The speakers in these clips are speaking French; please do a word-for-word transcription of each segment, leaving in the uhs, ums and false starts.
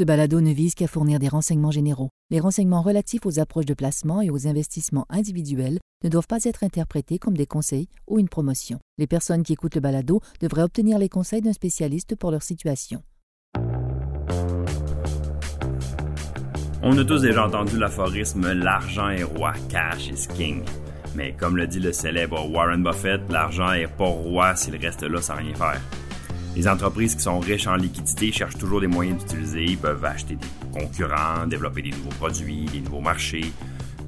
Ce balado ne vise qu'à fournir des renseignements généraux. Les renseignements relatifs aux approches de placement et aux investissements individuels ne doivent pas être interprétés comme des conseils ou une promotion. Les personnes qui écoutent le balado devraient obtenir les conseils d'un spécialiste pour leur situation. On a tous déjà entendu l'aphorisme « l'argent est roi, cash is king ». Mais comme le dit le célèbre Warren Buffett, l'argent n'est pas roi s'il reste là sans rien faire. Les entreprises qui sont riches en liquidité cherchent toujours des moyens d'utiliser, ils peuvent acheter des concurrents, développer des nouveaux produits, des nouveaux marchés,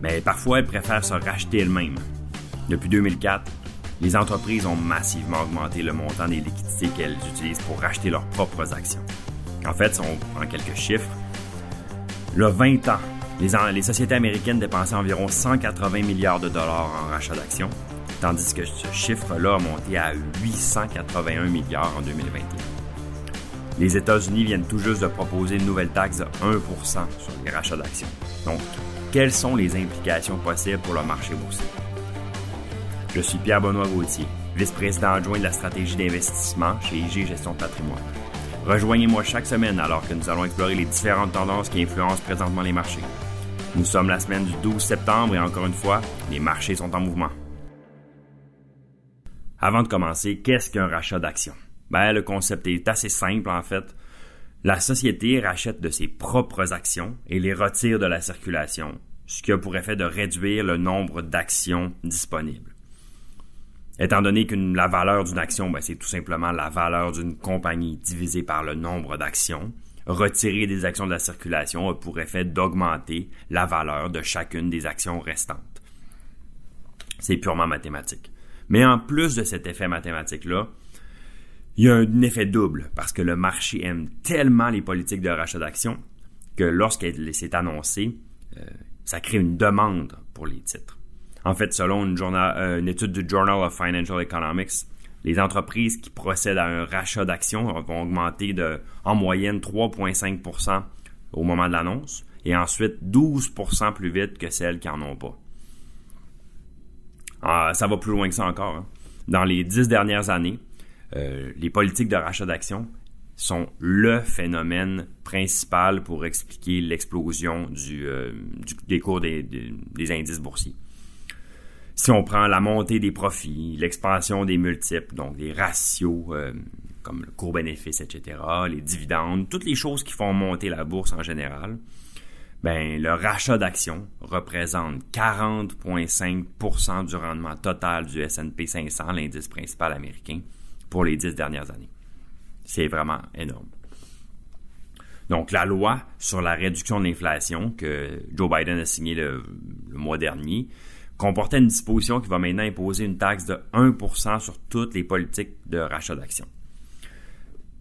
mais parfois elles préfèrent se racheter elles-mêmes. Depuis deux mille quatre, les entreprises ont massivement augmenté le montant des liquidités qu'elles utilisent pour racheter leurs propres actions. En fait, si on prend quelques chiffres, il y a vingt ans, les, en, les sociétés américaines dépensaient environ cent quatre-vingts milliards de dollars en rachat d'actions, tandis que ce chiffre-là a monté à huit cent quatre-vingt-un milliards en deux mille vingt et un. Les États-Unis viennent tout juste de proposer une nouvelle taxe de un pour cent sur les rachats d'actions. Donc, quelles sont les implications possibles pour le marché boursier? Je suis Pierre-Benoît Gauthier, vice-président adjoint de la stratégie d'investissement chez I G Gestion de patrimoine. Rejoignez-moi chaque semaine alors que nous allons explorer les différentes tendances qui influencent présentement les marchés. Nous sommes la semaine du douze septembre et encore une fois, les marchés sont en mouvement. Avant de commencer, qu'est-ce qu'un rachat d'actions? Ben, le concept est assez simple en fait. La société rachète de ses propres actions et les retire de la circulation, ce qui a pour effet de réduire le nombre d'actions disponibles. Étant donné que la valeur d'une action, ben, c'est tout simplement la valeur d'une compagnie divisée par le nombre d'actions, retirer des actions de la circulation a pour effet d'augmenter la valeur de chacune des actions restantes. C'est purement mathématique. Mais en plus de cet effet mathématique-là, il y a un effet double parce que le marché aime tellement les politiques de rachat d'actions que lorsqu'elle s'est annoncée, euh, ça crée une demande pour les titres. En fait, selon une, journal, euh, une étude du Journal of Financial Economics, les entreprises qui procèdent à un rachat d'actions vont augmenter de, en moyenne trois virgule cinq pour cent au moment de l'annonce et ensuite douze pour cent plus vite que celles qui n'en ont pas. Ah, ça va plus loin que ça encore. Hein. Dans les dix dernières années, euh, les politiques de rachat d'actions sont le phénomène principal pour expliquer l'explosion du, euh, du, des cours des, des, des indices boursiers. Si on prend la montée des profits, l'expansion des multiples, donc des ratios euh, comme le cours bénéfice, et cetera, les dividendes, toutes les choses qui font monter la bourse en général, ben, le rachat d'actions représente quarante virgule cinq pour cent du rendement total du S and P cinq cents, l'indice principal américain, pour les dix dernières années. C'est vraiment énorme. Donc, la loi sur la réduction de l'inflation que Joe Biden a signée le, le mois dernier comportait une disposition qui va maintenant imposer une taxe de un pour cent sur toutes les politiques de rachat d'actions.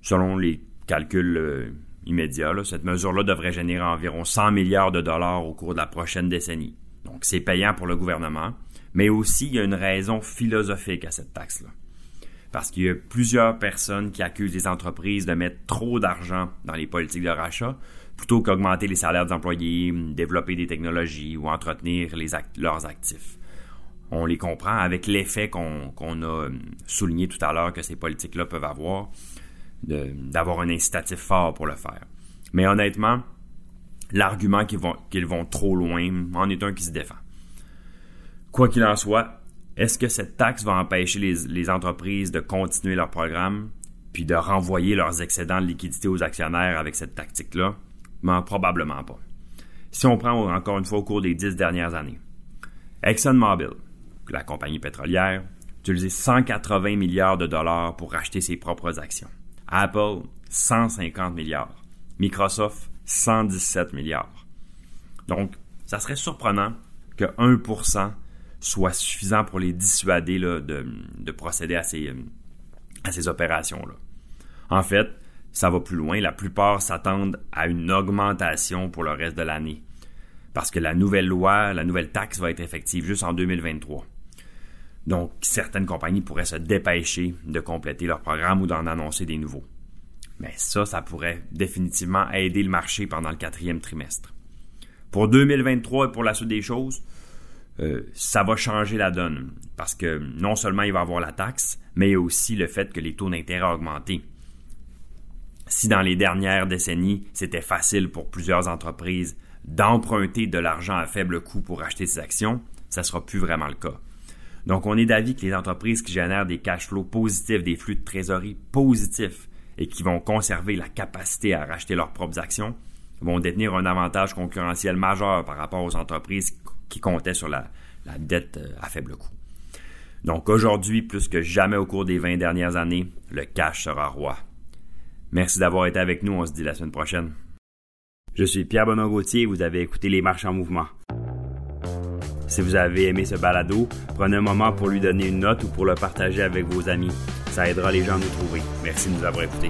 Selon les calculs euh, immédiats, là, cette mesure-là devrait générer environ cent milliards de dollars au cours de la prochaine décennie. Donc, c'est payant pour le gouvernement, mais aussi, il y a une raison philosophique à cette taxe-là. Parce qu'il y a plusieurs personnes qui accusent les entreprises de mettre trop d'argent dans les politiques de rachat plutôt qu'augmenter les salaires des employés, développer des technologies ou entretenir les act- leurs actifs. On les comprend avec l'effet qu'on, qu'on a souligné tout à l'heure que ces politiques-là peuvent avoir, de, d'avoir un incitatif fort pour le faire. Mais honnêtement, l'argument qu'ils vont, qu'ils vont trop loin en est un qui se défend. Quoi qu'il en soit, est-ce que cette taxe va empêcher les, les entreprises de continuer leur programme puis de renvoyer leurs excédents de liquidité aux actionnaires avec cette tactique-là? Ben, probablement pas. Si on prend encore une fois au cours des dix dernières années, ExxonMobil, la compagnie pétrolière, utilisait cent quatre-vingts milliards de dollars pour racheter ses propres actions. Apple, cent cinquante milliards. Microsoft, cent dix-sept milliards. Donc, ça serait surprenant que un pour cent soit suffisant pour les dissuader là, de, de procéder à ces, à ces opérations-là. En fait, ça va plus loin. La plupart s'attendent à une augmentation pour le reste de l'année parce que la nouvelle loi, la nouvelle taxe va être effective juste en deux mille vingt-trois. Donc, certaines compagnies pourraient se dépêcher de compléter leur programme ou d'en annoncer des nouveaux. Mais ça, ça pourrait définitivement aider le marché pendant le quatrième trimestre. Pour deux mille vingt-trois et pour la suite des choses, Euh, ça va changer la donne parce que non seulement il va y avoir la taxe, mais aussi le fait que les taux d'intérêt ont augmenté. Si dans les dernières décennies, c'était facile pour plusieurs entreprises d'emprunter de l'argent à faible coût pour acheter ces actions, ça ne sera plus vraiment le cas. Donc, on est d'avis que les entreprises qui génèrent des cash flows positifs, des flux de trésorerie positifs et qui vont conserver la capacité à racheter leurs propres actions vont détenir un avantage concurrentiel majeur par rapport aux entreprises qui comptaient sur la, la dette à faible coût. Donc aujourd'hui, plus que jamais au cours des vingt dernières années, le cash sera roi. Merci d'avoir été avec nous, on se dit la semaine prochaine. Je suis Pierre-Benoît Gauthier et vous avez écouté Les Marchés en Mouvement. Si vous avez aimé ce balado, prenez un moment pour lui donner une note ou pour le partager avec vos amis. Ça aidera les gens à nous trouver. Merci de nous avoir écoutés.